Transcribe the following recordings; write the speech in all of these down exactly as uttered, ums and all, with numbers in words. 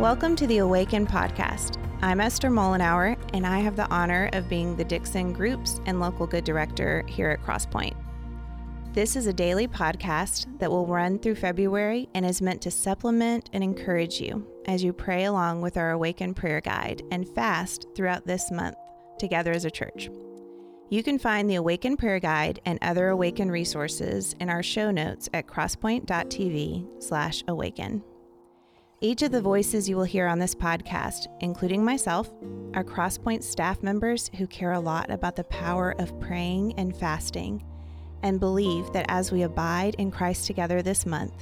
Welcome to the Awaken podcast. I'm Esther Molenauer, and I have the honor of being the Dixon Groups and Local Good Director here at Crosspoint. This is a daily podcast that will run through February and is meant to supplement and encourage you as you pray along with our Awaken prayer guide and fast throughout this month together as a church. You can find the Awaken prayer guide and other Awaken resources in our show notes at crosspoint.tv slash awaken. Each of the voices you will hear on this podcast, including myself, are Crosspoint staff members who care a lot about the power of praying and fasting and believe that as we abide in Christ together this month,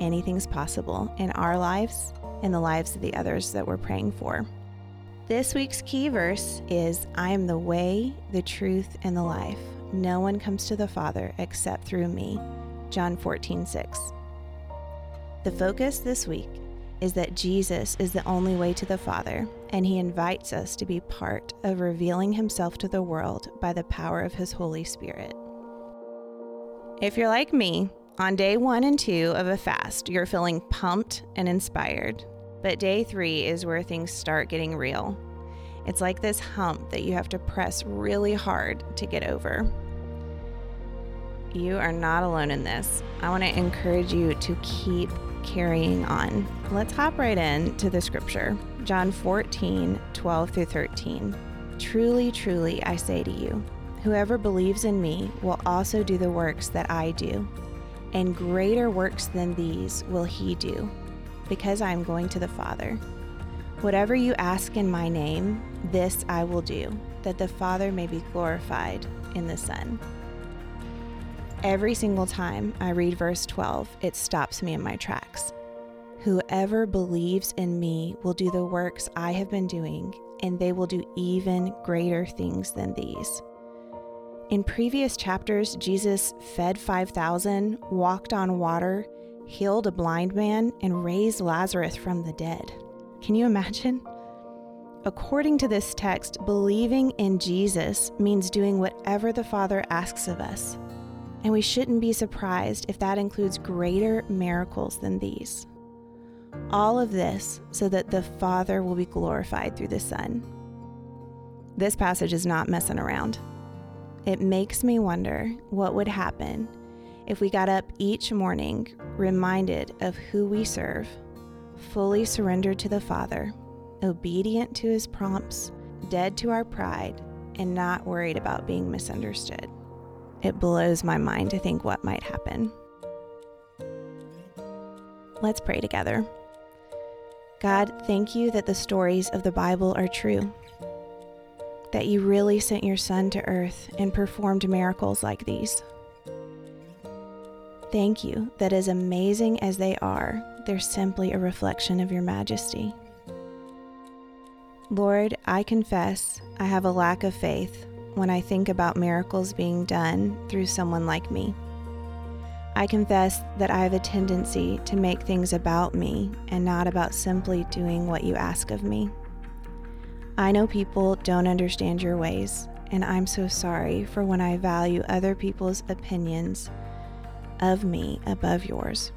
anything's possible in our lives and the lives of the others that we're praying for. This week's key verse is, "I am the way, the truth, and the life. No one comes to the Father except through me." John fourteen six. The focus this week is that Jesus is the only way to the Father, and he invites us to be part of revealing himself to the world by the power of his Holy Spirit. If you're like me, on day one and two of a fast, you're feeling pumped and inspired, but day three is where things start getting real. It's like this hump that you have to press really hard to get over. You are not alone in this. I want to encourage you to keep carrying on. Let's hop right in to the scripture. John fourteen, twelve through thirteen. Truly, truly, I say to you, whoever believes in me will also do the works that I do, and greater works than these will he do, because I am going to the Father. Whatever you ask in my name, this I will do, that the Father may be glorified in the Son. Every single time I read verse twelve, it stops me in my tracks. Whoever believes in me will do the works I have been doing, and they will do even greater things than these. In previous chapters, Jesus fed five thousand, walked on water, healed a blind man, and raised Lazarus from the dead. Can you imagine? According to this text, believing in Jesus means doing whatever the Father asks of us. And we shouldn't be surprised if that includes greater miracles than these. All of this so that the Father will be glorified through the Son. This passage is not messing around. It makes me wonder what would happen if we got up each morning reminded of who we serve, fully surrendered to the Father, obedient to his prompts, dead to our pride, and not worried about being misunderstood. It blows my mind to think what might happen. Let's pray together. God, thank you that the stories of the Bible are true, that you really sent your Son to earth and performed miracles like these. Thank you that as amazing as they are, they're simply a reflection of your majesty. Lord, I confess I have a lack of faith when I think about miracles being done through someone like me. I confess that I have a tendency to make things about me and not about simply doing what you ask of me. I know people don't understand your ways, and I'm so sorry for when I value other people's opinions of me above yours.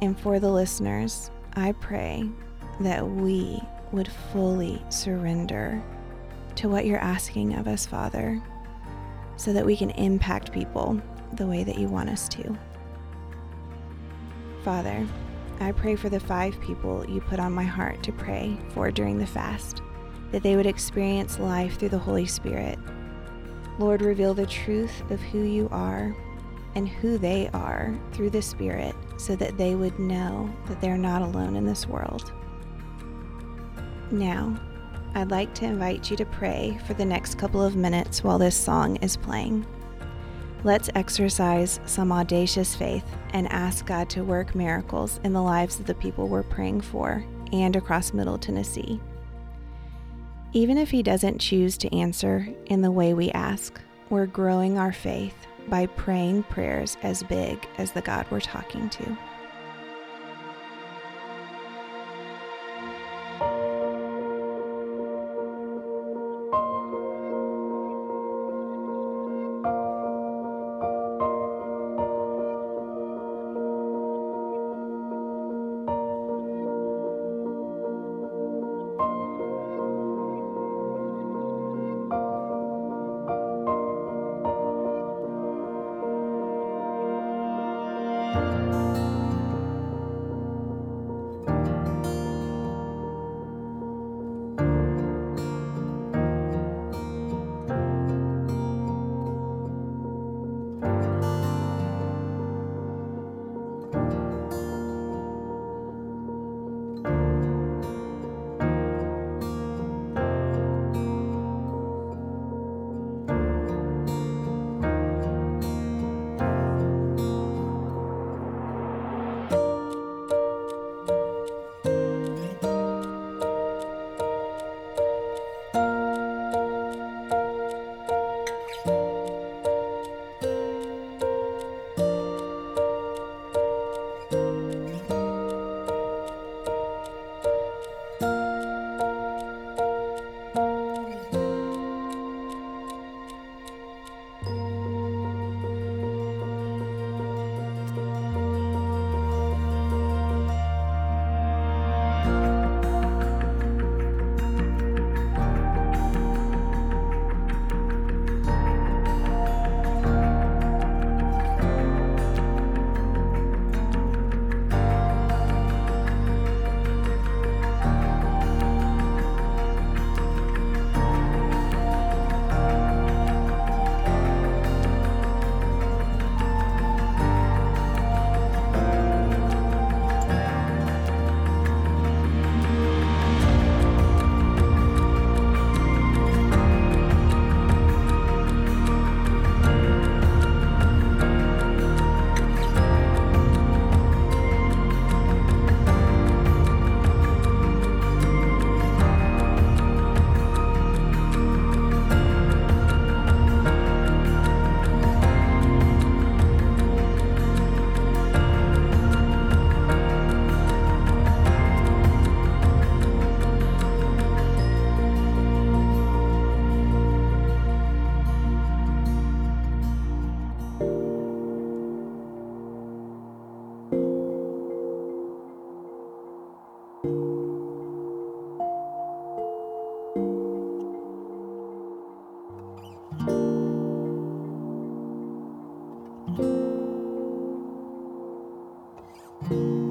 And for the listeners, I pray that we would fully surrender to what you're asking of us, Father, so that we can impact people the way that you want us to. Father, I pray for the five people you put on my heart to pray for during the fast, that they would experience life through the Holy Spirit. Lord, reveal the truth of who you are and who they are through the Spirit, so that they would know that they're not alone in this world. Now, I'd like to invite you to pray for the next couple of minutes while this song is playing. Let's exercise some audacious faith and ask God to work miracles in the lives of the people we're praying for and across Middle Tennessee. Even if he doesn't choose to answer in the way we ask, we're growing our faith by praying prayers as big as the God we're talking to. Awaken.